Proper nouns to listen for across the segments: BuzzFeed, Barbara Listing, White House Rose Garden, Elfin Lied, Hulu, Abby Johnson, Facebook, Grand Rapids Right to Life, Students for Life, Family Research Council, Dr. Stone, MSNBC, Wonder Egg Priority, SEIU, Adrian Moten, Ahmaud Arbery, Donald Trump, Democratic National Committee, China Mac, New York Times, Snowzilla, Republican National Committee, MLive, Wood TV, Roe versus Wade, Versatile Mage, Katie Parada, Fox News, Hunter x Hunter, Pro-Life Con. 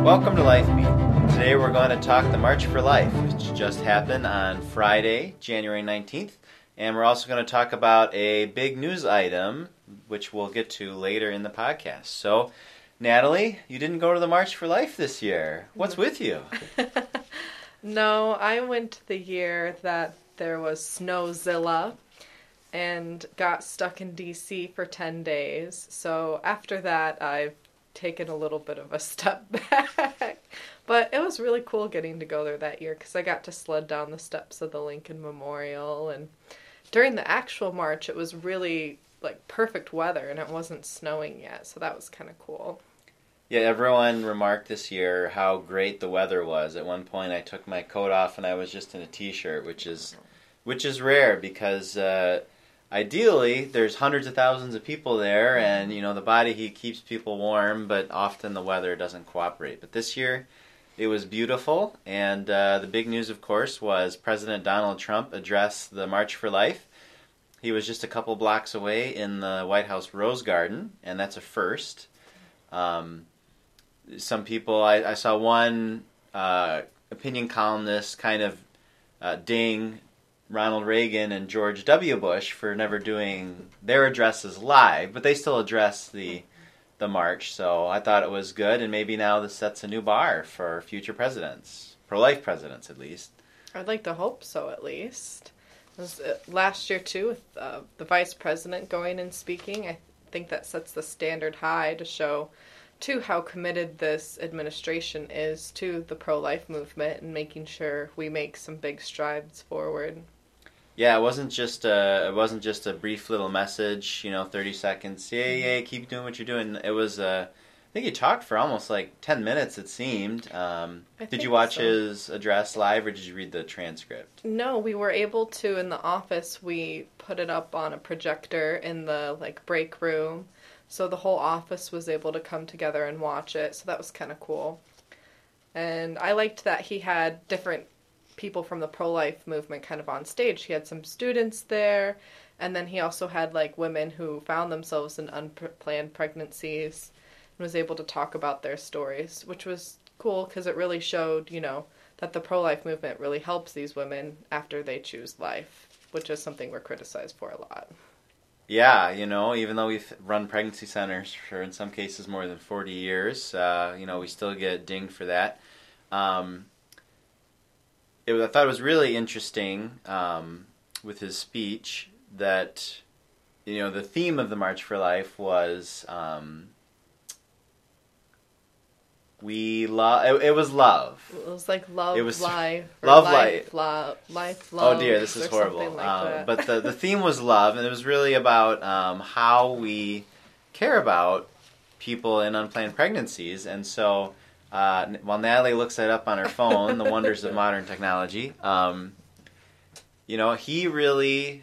Welcome to LifeBeat. Today we're going to talk the March for Life, which just happened on Friday, January 19th. And we're also going to talk about a big news item, which we'll get to later in the podcast. So, Natalie, you didn't go to the March for Life this year. What's with you? No, I went the year that there was Snowzilla and got stuck in D.C. for 10 days. So after that, I've taken a little bit of a step back. But it was really cool getting to go there that year because I got to sled down the steps of the Lincoln Memorial. And during the actual march, it was really perfect weather and it wasn't snowing yet. So that was kind of cool. Yeah, everyone remarked this year how great the weather was. At one point, I took my coat off and I was just in a t-shirt, which is rare because ideally there's hundreds of thousands of people there, and the body heat keeps people warm, but often the weather doesn't cooperate. But this year, it was beautiful, and the big news, of course, was President Donald Trump addressed the March for Life. He was just a couple blocks away in the White House Rose Garden, and that's a first. Some people, I saw one opinion columnist kind of ding Ronald Reagan and George W. Bush for never doing their addresses live, but they still address the march, so I thought it was good, and maybe now this sets a new bar for future presidents, pro-life presidents at least. I'd like to hope so, at least. Last year, too, with the vice president going and speaking, I think that sets the standard high to show to how committed this administration is to the pro-life movement and making sure we make some big strides forward. Yeah, it wasn't just a brief little message, 30 seconds. Yeah, keep doing what you're doing. It was I think he talked for almost 10 minutes. It seemed. Did you watch his address live, or did you read the transcript? No, we were able to in the office. We put it up on a projector in the break room. So the whole office was able to come together and watch it, so that was kind of cool. And I liked that he had different people from the pro-life movement kind of on stage. He had some students there, and then he also had women who found themselves in unplanned pregnancies and was able to talk about their stories, which was cool because it really showed, that the pro-life movement really helps these women after they choose life, which is something we're criticized for a lot. Yeah, even though we've run pregnancy centers for, in some cases, more than 40 years, we still get dinged for that. I thought it was really interesting with his speech that, the theme of the March for Life was it was love. It was love, life. Oh dear, this is horrible. But the theme was love, and it was really about how we care about people in unplanned pregnancies. And so, while Natalie looks that up on her phone, the wonders of modern technology, he really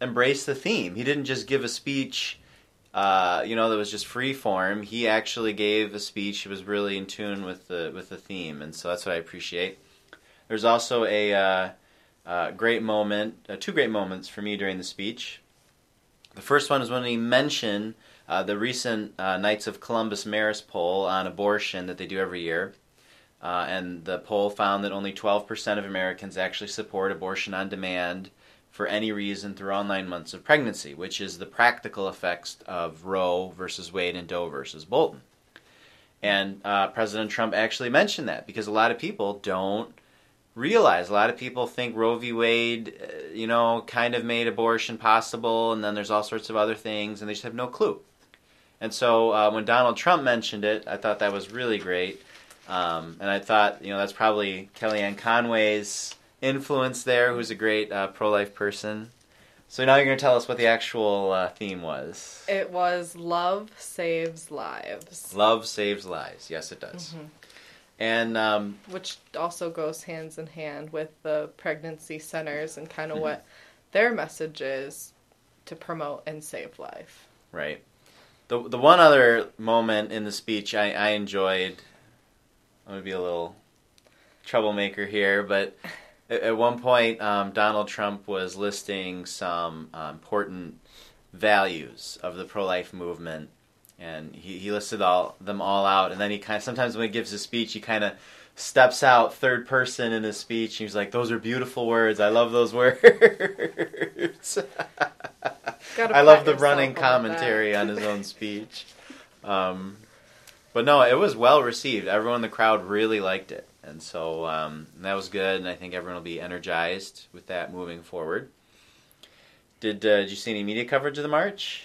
embraced the theme. He didn't just give a speech that was just free form. He actually gave a speech that was really in tune with the theme, and so that's what I appreciate. There's also two great moments for me during the speech. The first one is when he mentioned the recent Knights of Columbus Marist poll on abortion that they do every year, and the poll found that only 12% of Americans actually support abortion on demand for any reason through all 9 months of pregnancy, which is the practical effects of Roe versus Wade and Doe versus Bolton. And President Trump actually mentioned that because a lot of people don't realize. A lot of people think Roe v. Wade, kind of made abortion possible, and then there's all sorts of other things, and they just have no clue. And so when Donald Trump mentioned it, I thought that was really great. And I thought, that's probably Kellyanne Conway's influence there, who's a great pro-life person. So now you're going to tell us what the actual theme was. It was Love Saves Lives. Love saves lives. Yes, it does. Mm-hmm. And which also goes hands in hand with the pregnancy centers and kind of mm-hmm. what their message is to promote and save life. Right. The one other moment in the speech I enjoyed, I'm going to be a little troublemaker here, but at one point, Donald Trump was listing some important values of the pro-life movement, and he listed them all out. And then he kind of, sometimes when he gives his speech, he kind of steps out third person in his speech. And he's like, "Those are beautiful words. I love those words." I love the running commentary on his own speech. But no, it was well received. Everyone in the crowd really liked it. And so that was good, and I think everyone will be energized with that moving forward. Did you see any media coverage of the march?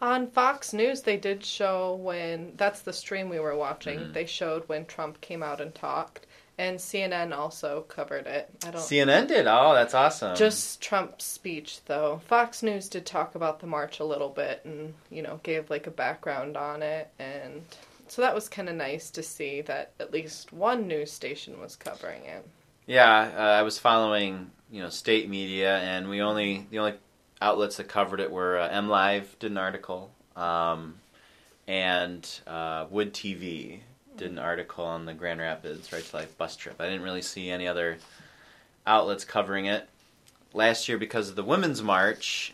On Fox News, they did show when, that's the stream we were watching, they showed when Trump came out and talked, and CNN also covered it. CNN did? Oh, that's awesome. Just Trump's speech, though. Fox News did talk about the march a little bit and, you know, gave like a background on it, and so that was kind of nice to see that at least one news station was covering it. Yeah, I was following, you know, state media, and the only outlets that covered it were MLive did an article, and Wood TV did an article on the Grand Rapids Right to Life bus trip. I didn't really see any other outlets covering it. Last year, because of the Women's March,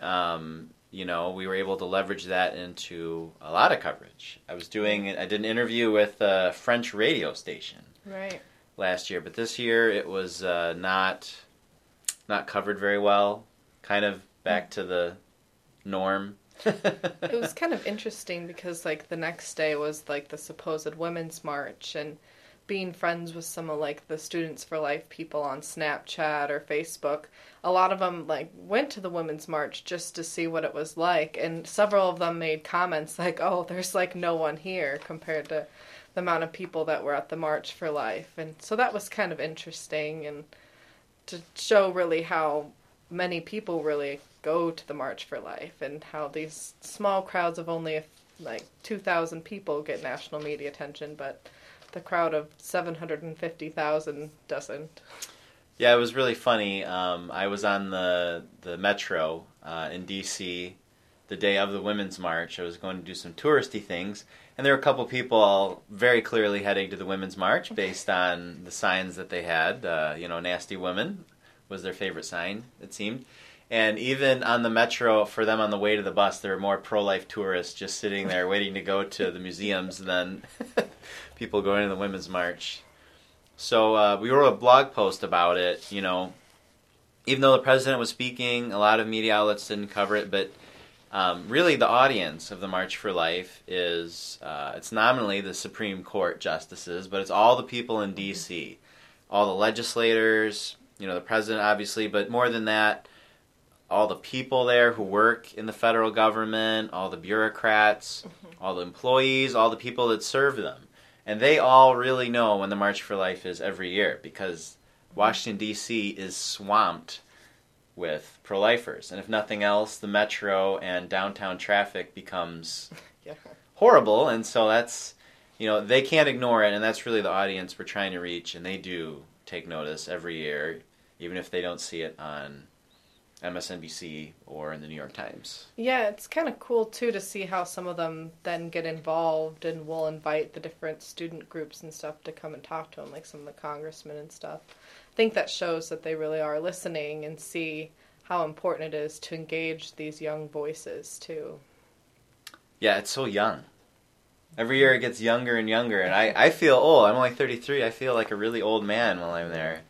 you know, we were able to leverage that into a lot of coverage. I did an interview with a French radio station last year, but this year it was not covered very well, kind of back to the norm. It was kind of interesting because, like, the next day was, like, the supposed Women's March, and being friends with some of, like, the Students for Life people on Snapchat or Facebook, a lot of them, like, went to the Women's March just to see what it was like, and several of them made comments like, "Oh, there's, like, no one here compared to the amount of people that were at the March for Life," and so that was kind of interesting, and to show really how many people really go to the March for Life, and how these small crowds of only, like, 2,000 people get national media attention, but the crowd of 750,000 doesn't. Yeah, it was really funny. I was on the metro in D.C. the day of the Women's March. I was going to do some touristy things, and there were a couple people very clearly heading to the Women's March based on the signs that they had. You know, "Nasty Women" was their favorite sign, it seemed. And even on the metro, for them on the way to the bus, there were more pro-life tourists just sitting there waiting to go to the museums than people going to the Women's March. So we wrote a blog post about it, you know. Even though the president was speaking, a lot of media outlets didn't cover it, but really the audience of the March for Life is, it's nominally the Supreme Court justices, but it's all the people in D.C., all the legislators, you know, the president obviously, but more than that, all the people there who work in the federal government, all the bureaucrats, all the employees, all the people that serve them. And they all really know when the March for Life is every year, because Washington, D.C. is swamped with pro-lifers. And if nothing else, the metro and downtown traffic becomes horrible. And so that's, you know, they can't ignore it, and that's really the audience we're trying to reach. And they do take notice every year, even if they don't see it on MSNBC or in the New York Times. Yeah, it's kind of cool, too, to see how some of them then get involved and will invite the different student groups and stuff to come and talk to them, like some of the congressmen and stuff. I think that shows that they really are listening and see how important it is to engage these young voices, too. Yeah, it's so young. Every year it gets younger and younger, and I feel old. I'm only 33. I feel like a really old man while I'm there.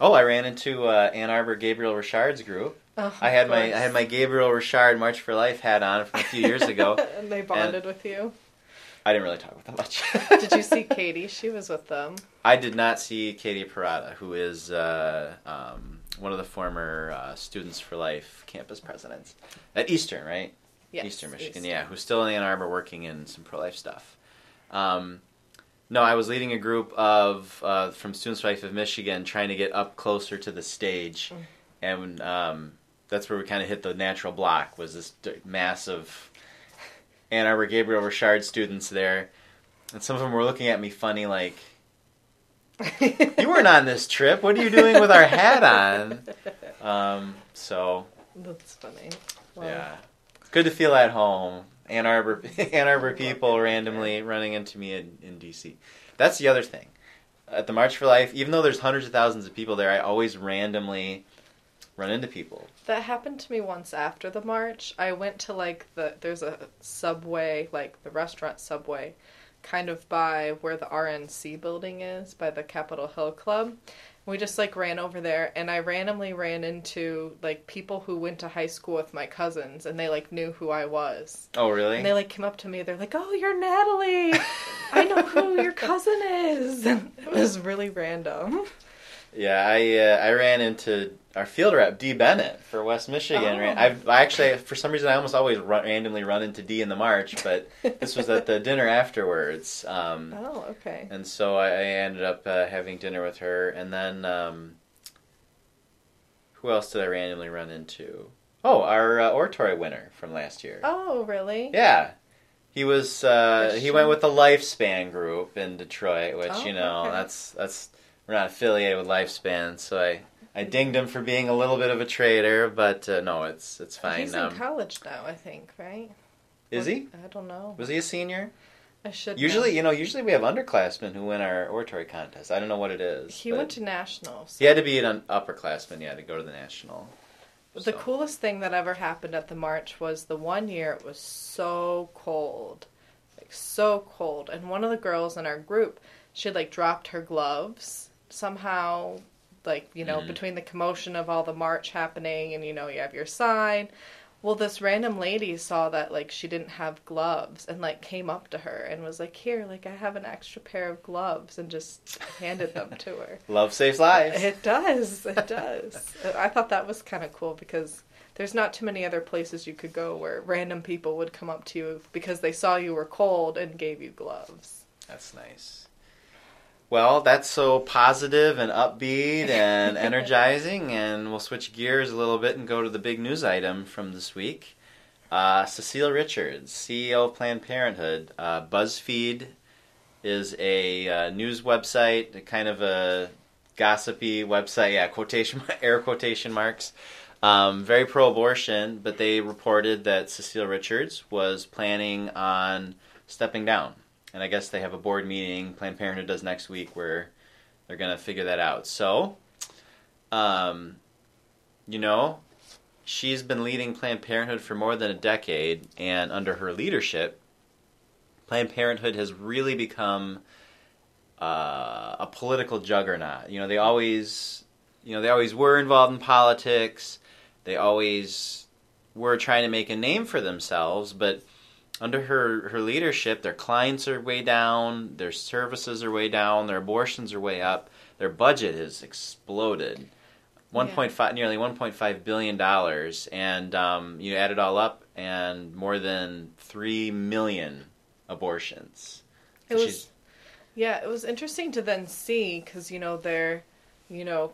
Oh, I ran into Ann Arbor Gabriel Richard's group. Oh, I had my Gabriel Richard March for Life hat on from a few years ago. And they bonded with you? I didn't really talk with them much. Did you see Katie? She was with them. I did not see Katie Parada, who is one of the former Students for Life campus presidents. At Eastern, right? Yes. Eastern Michigan, yeah. Who's still in Ann Arbor working in some pro-life stuff. No, I was leading a group of from Students for Life of Michigan trying to get up closer to the stage, and that's where we kind of hit the natural block, was this mass of Ann Arbor Gabriel Richard students there, and some of them were looking at me funny like, "You weren't on this trip, what are you doing with our hat on?" So that's funny. Wow. Yeah. It's good to feel at home. Ann Arbor people randomly running into me in D.C. That's the other thing. at the March for Life, even though there's hundreds of thousands of people there, I always randomly run into people. That happened to me once after the march. I went to, like, there's a Subway, like, the restaurant Subway, kind of by where the RNC building is, by the Capitol Hill Club. We just, like, ran over there, and I randomly ran into, like, people who went to high school with my cousins, and they, like, knew who I was. Oh, really? And they, like, came up to me, they're like, oh, you're Natalie! I know who your cousin is! It was really random. Yeah, I ran into our field rep, Dee Bennett, for West Michigan. Oh. I actually, for some reason, I almost always randomly run into Dee in the march, but this was at the dinner afterwards. Oh, okay. And so I ended up having dinner with her. And then, who else did I randomly run into? Oh, our oratory winner from last year. Oh, really? Yeah. He was, he went with the Lifespan group in Detroit, which, oh, you know, okay. that's... We're not affiliated with Lifespan, so I dinged him for being a little bit of a traitor, but no, it's fine. He's in college now, I think, right? Is he? I don't know. Was he a senior? I should know. Usually we have underclassmen who win our oratory contest. I don't know what it is. He went to nationals. He had to be an upperclassman, to go to the national. The coolest thing that ever happened at the march was the one year it was so cold. Like, so cold. And one of the girls in our group, she had, like, dropped her gloves somehow, like, between the commotion of all the march happening and, you have your sign. Well, this random lady saw that, like, she didn't have gloves and, like, came up to her and was like, here, like, I have an extra pair of gloves, and just handed them to her. Love saves lives. It does. It does. I thought that was kind of cool because there's not too many other places you could go where random people would come up to you because they saw you were cold and gave you gloves. That's nice. Well, that's so positive and upbeat and energizing, and we'll switch gears a little bit and go to the big news item from this week. Cecile Richards, CEO of Planned Parenthood. BuzzFeed is a news website, kind of a gossipy website, air quotation marks, very pro-abortion, but they reported that Cecile Richards was planning on stepping down. And I guess they have a board meeting, Planned Parenthood does next week, where they're going to figure that out. So, she's been leading Planned Parenthood for more than a decade, and under her leadership, Planned Parenthood has really become a political juggernaut. They always were involved in politics. They always were trying to make a name for themselves, but under her leadership, their clients are way down, their services are way down, their abortions are way up, their budget has exploded, nearly $1.5 billion, and you add it all up, and more than 3 million abortions. It was interesting to then see, because, they're...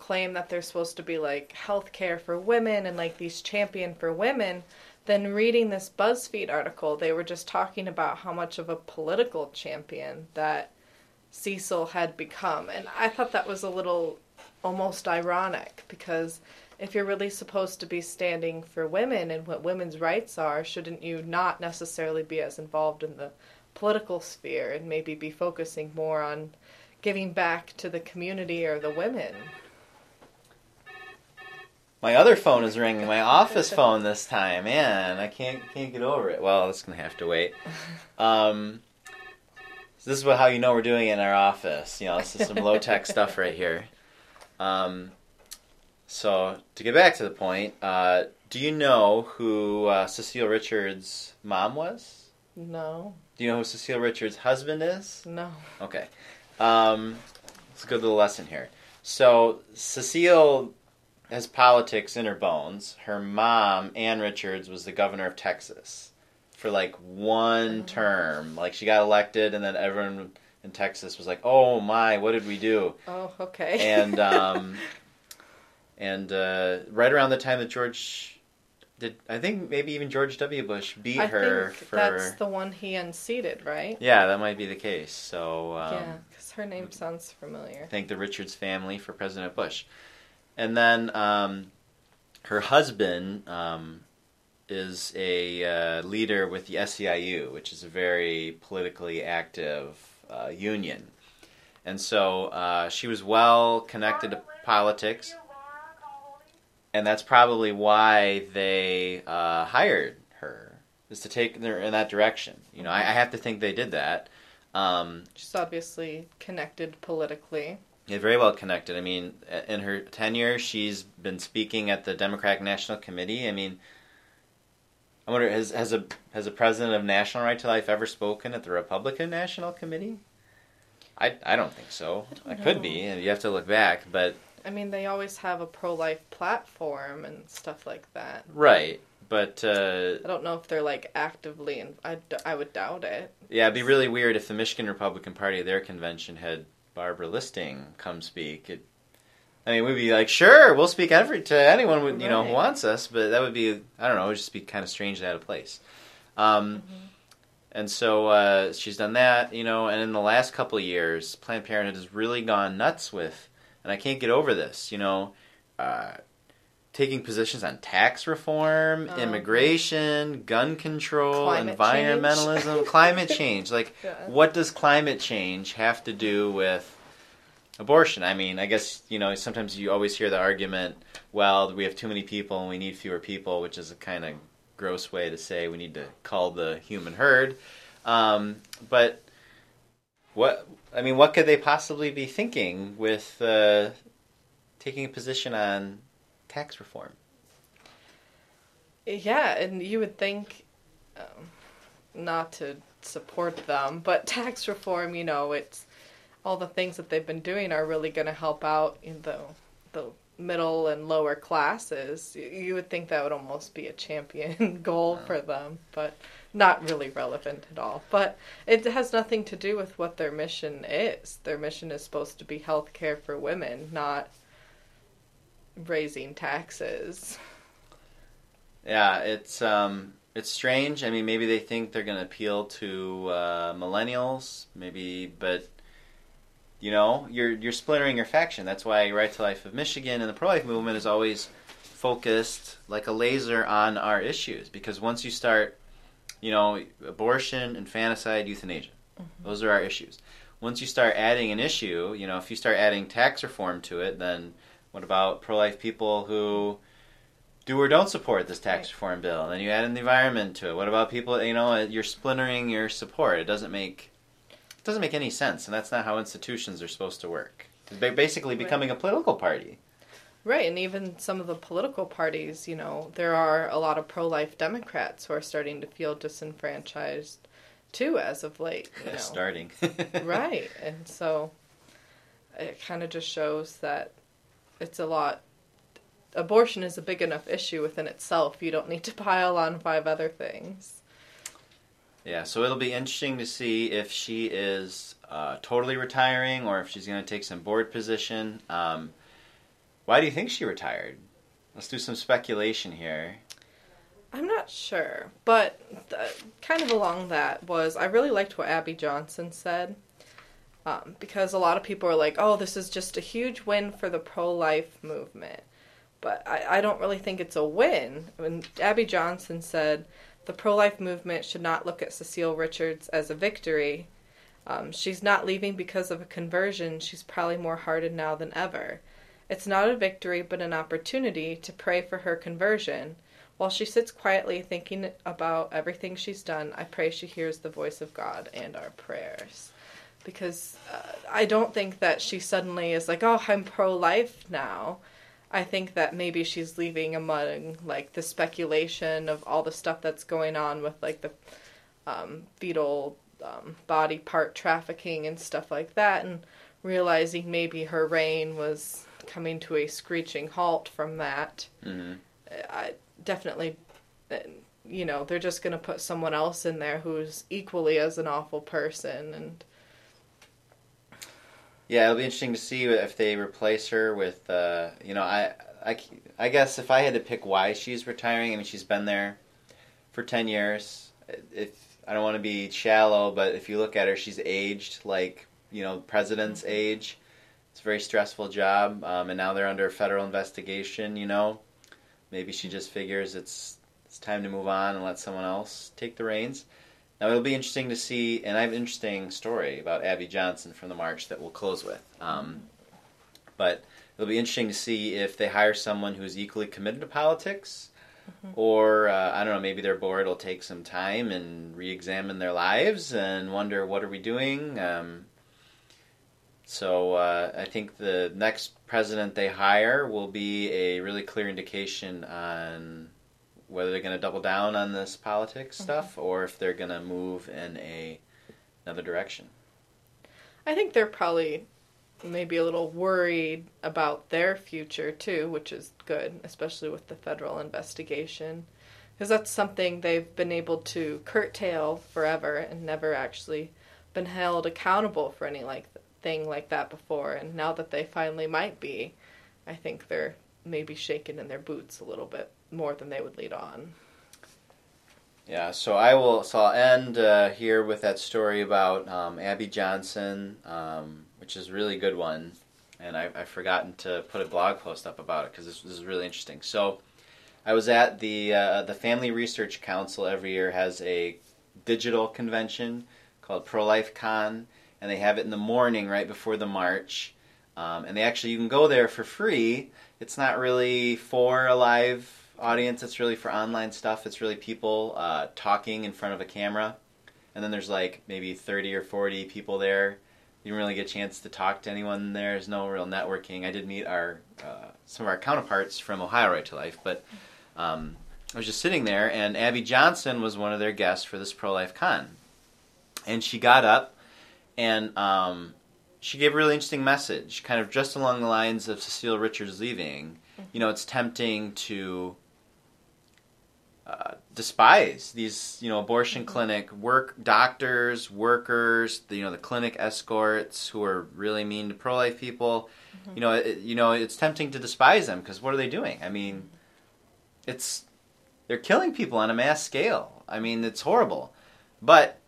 claim that they're supposed to be, like, healthcare for women and, like, these champion for women. Then reading this BuzzFeed article, they were just talking about how much of a political champion that Cecile had become. And I thought that was a little almost ironic, because if you're really supposed to be standing for women and what women's rights are, shouldn't you not necessarily be as involved in the political sphere and maybe be focusing more on giving back to the community or the women? My other phone is ringing, my office phone this time. Man, I can't get over it. Well, it's going to have to wait. So this is how we're doing it in our office. This is some low-tech stuff right here. So, to get back to the point, do you know who Cecile Richards' mom was? No. Do you know who Cecile Richards' husband is? No. Okay. It's a good little lesson here. So, Cecile has politics in her bones. Her mom, Ann Richards, was the governor of Texas for, like, one term. Like, she got elected, and then everyone in Texas was like, oh, my, what did we do? Oh, okay. And, right around the time that I think maybe even George W. Bush beat her for... that's the one he unseated, right? Yeah, that might be the case. So, because her name sounds familiar. Thank the Richards family for President Bush. And then her husband is a leader with the SEIU, which is a very politically active union. And so she was well connected to politics. And that's probably why they hired her, is to take her in that direction. You know, I have to think they did that. She's obviously connected politically. Yeah, very well connected. I mean, in her tenure, she's been speaking at the Democratic National Committee. I mean, I wonder, has a president of National Right to Life ever spoken at the Republican National Committee? I don't think so. It could be, and you have to look back, but... I mean, they always have a pro-life platform and stuff like that. Right, but... I don't know if they're, like, actively... I would doubt it. Yeah, it'd be really weird if the Michigan Republican Party, their convention, had Barbara Listing come speak. We'd be like, sure, we'll speak to anyone who wants us, but that would be... I don't know, it would just be kind of strange and out of place. Mm-hmm. And so she's done that, you know, and in the last couple of years, Planned Parenthood has really gone nuts with, and I can't get over this, you know, taking positions on tax reform, immigration, gun control, environmentalism, climate change. Like, What does climate change have to do with abortion? I mean, I guess, you know, sometimes you always hear the argument, well, we have too many people and we need fewer people, which is a kind of gross way to say we need to cull the human herd, but what could they possibly be thinking with taking a position on tax reform? Yeah, and you would think not to support them, but tax reform, you know, it's all the things that they've been doing are really going to help out in the middle and lower classes. You would think that would almost be a champion goal for them, but not really relevant at all. But it has nothing to do with what their mission is. Their mission is supposed to be health care for women, not raising taxes. Yeah, it's strange. I mean, maybe they think they're going to appeal to millennials, maybe, but... You know, you're splintering your faction. That's why Right to Life of Michigan and the pro-life movement is always focused like a laser on our issues. Because once you start, you know, abortion, infanticide, euthanasia, those are our issues. Once you start adding an issue, you know, if you start adding tax reform to it, then what about pro-life people who do or don't support this tax reform bill? And then you add in the environment to it. What about people, you know, you're splintering your support. It doesn't make any sense, and that's not how institutions are supposed to work. They're basically becoming a political party. Right, and even some of the political parties, you know, there are a lot of pro-life Democrats who are starting to feel disenfranchised, too, as of late. You know. Starting. Right, and so it kind of just shows that it's a lot... Abortion is a big enough issue within itself. You don't need to pile on 5 other things. Yeah, so it'll be interesting to see if she is totally retiring or if she's going to take some board position. Why do you think she retired? Let's do some speculation here. I'm not sure, but kind of along that was, I really liked what Abby Johnson said, because a lot of people are like, oh, this is just a huge win for the pro-life movement. But I don't really think it's a win. When Abby Johnson said... The pro-life movement should not look at Cecile Richards as a victory. She's not leaving because of a conversion. She's probably more hearted now than ever. It's not a victory, but an opportunity to pray for her conversion. While she sits quietly thinking about everything she's done, I pray she hears the voice of God and our prayers. Because I don't think that she suddenly is like, oh, I'm pro-life now. I think that maybe she's leaving among, like, the speculation of all the stuff that's going on with, like, the fetal body part trafficking and stuff like that, and realizing maybe her reign was coming to a screeching halt from that. Mm-hmm. I definitely, you know, they're just going to put someone else in there who's equally as an awful person, and... Yeah, it'll be interesting to see if they replace her with, you know, I guess if I had to pick why she's retiring, I mean, she's been there for 10 years. I don't want to be shallow, but if you look at her, she's aged, like, you know, president's age. It's a very stressful job, and now they're under federal investigation, you know. Maybe she just figures it's time to move on and let someone else take the reins. Now it'll be interesting to see, and I have an interesting story about Abby Johnson from the march that we'll close with. But it'll be interesting to see if they hire someone who's equally committed to politics, or I don't know, maybe they're bored, it'll take some time and re-examine their lives and wonder, what are we doing? So I think the next president they hire will be a really clear indication on whether they're going to double down on this politics stuff or if they're going to move in another direction. I think they're probably maybe a little worried about their future, too, which is good, especially with the federal investigation, because that's something they've been able to curtail forever and never actually been held accountable for any thing like that before. And now that they finally might be, I think they're maybe shaken in their boots a little bit more than they would lead on. Yeah, so I'll end here with that story about Abby Johnson, which is a really good one, and I've forgotten to put a blog post up about it because this is really interesting. So I was at the Family Research Council every year has a digital convention called Pro-Life Con, and they have it in the morning right before the march, and they actually, you can go there for free. It's not really for a live audience, it's really for online stuff. It's really people talking in front of a camera, and then there's like maybe 30 or 40 people there. You didn't really get a chance to talk to anyone. There's no real networking. I did meet some of our counterparts from Ohio Right to Life, but I was just sitting there, and Abby Johnson was one of their guests for this Pro-Life Con, and she got up and she gave a really interesting message, kind of just along the lines of Cecile Richards leaving. You know, it's tempting to despise these, you know, abortion clinic doctors, workers, the clinic escorts who are really mean to pro-life people. It's tempting to despise them because what are they doing? I mean, they're killing people on a mass scale. I mean, it's horrible. But,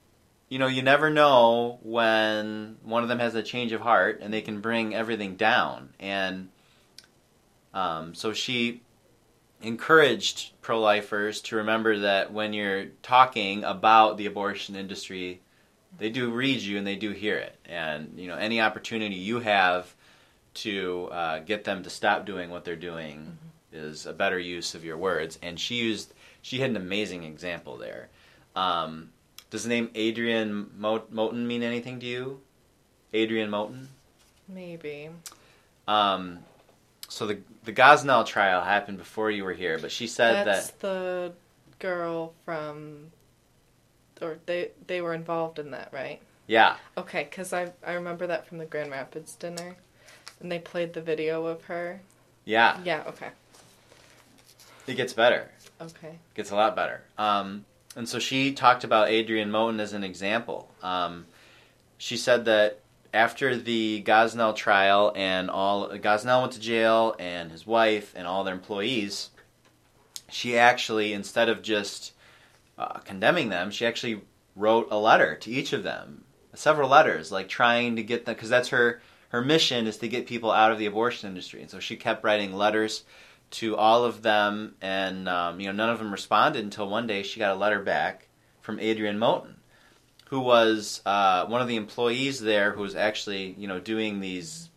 you know, you never know when one of them has a change of heart and they can bring everything down. And so she encouraged pro-lifers to remember that when you're talking about the abortion industry, they do read you and they do hear it. And, you know, any opportunity you have to get them to stop doing what they're doing is a better use of your words. And she had an amazing example there. Does the name Adrian Moten mean anything to you? Adrian Moten? Maybe. So the Gosnell trial happened before you were here, but she said that's the girl from, or they were involved in that, right? Yeah. Okay, because I remember that from the Grand Rapids dinner, and they played the video of her. Yeah. Yeah. Okay. It gets better. Okay. It gets a lot better. And so she talked about Adrian Moten as an example. She said that after the Gosnell trial and Gosnell went to jail and his wife and all their employees, she actually, instead of just condemning them, she actually wrote a letter to each of them, several letters, like trying to get them, because that's her mission is to get people out of the abortion industry. And so she kept writing letters to all of them, and none of them responded until one day she got a letter back from Adrian Moten, who was one of the employees there who was actually, doing these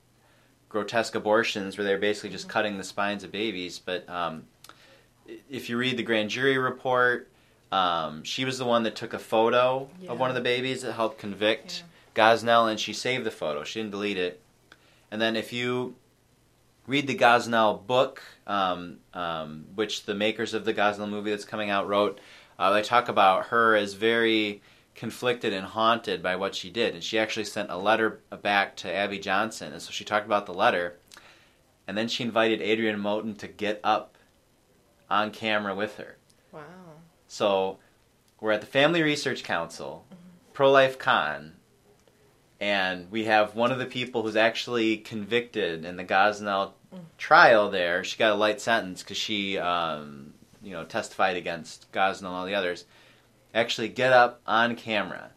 grotesque abortions where they're basically just cutting the spines of babies. But if you read the grand jury report, she was the one that took a photo of one of the babies that helped convict Gosnell, and she saved the photo. She didn't delete it. And then if you read the Gosnell book, which the makers of the Gosnell movie that's coming out wrote, they talk about her as very conflicted and haunted by what she did, and she actually sent a letter back to Abby Johnson, and so she talked about the letter, and then she invited Adrian Moten to get up on camera with her. Wow. So we're at the Family Research Council, Pro-Life Con, and we have one of the people who's actually convicted in the Gosnell trial there. She got a light sentence because she testified against Gosnell and all the others, actually get up on camera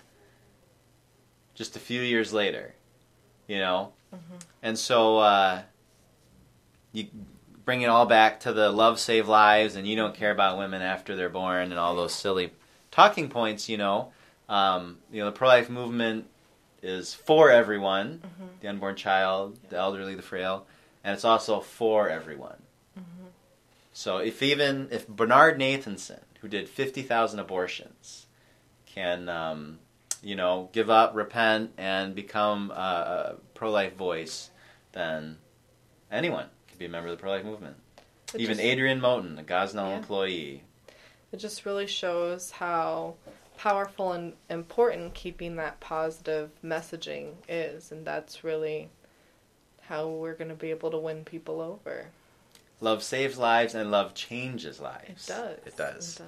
just a few years later, And so you bring it all back to the love save lives and you don't care about women after they're born and all those silly talking points, The pro-life movement is for everyone, mm-hmm. the unborn child, yeah. the elderly, the frail, and it's also for everyone. Mm-hmm. So if Bernard Nathanson, who did 50,000 abortions, can give up, repent, and become a pro-life voice, then anyone could be a member of the pro-life movement. Even Adrian Moten, a Gosnell yeah. employee. It just really shows how powerful and important keeping that positive messaging is, and that's really how we're going to be able to win people over. Love saves lives and love changes lives. It does.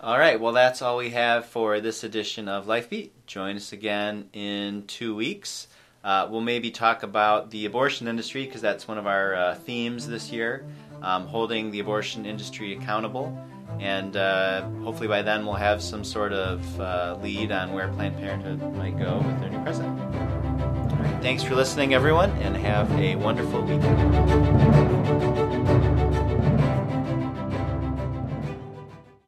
All right, well, that's all we have for this edition of LifeBeat. Join us again in 2 weeks. We'll maybe talk about the abortion industry, because that's one of our themes this year, holding the abortion industry accountable. And hopefully by then we'll have some sort of lead on where Planned Parenthood might go with their new president. All right, thanks for listening, everyone, and have a wonderful weekend.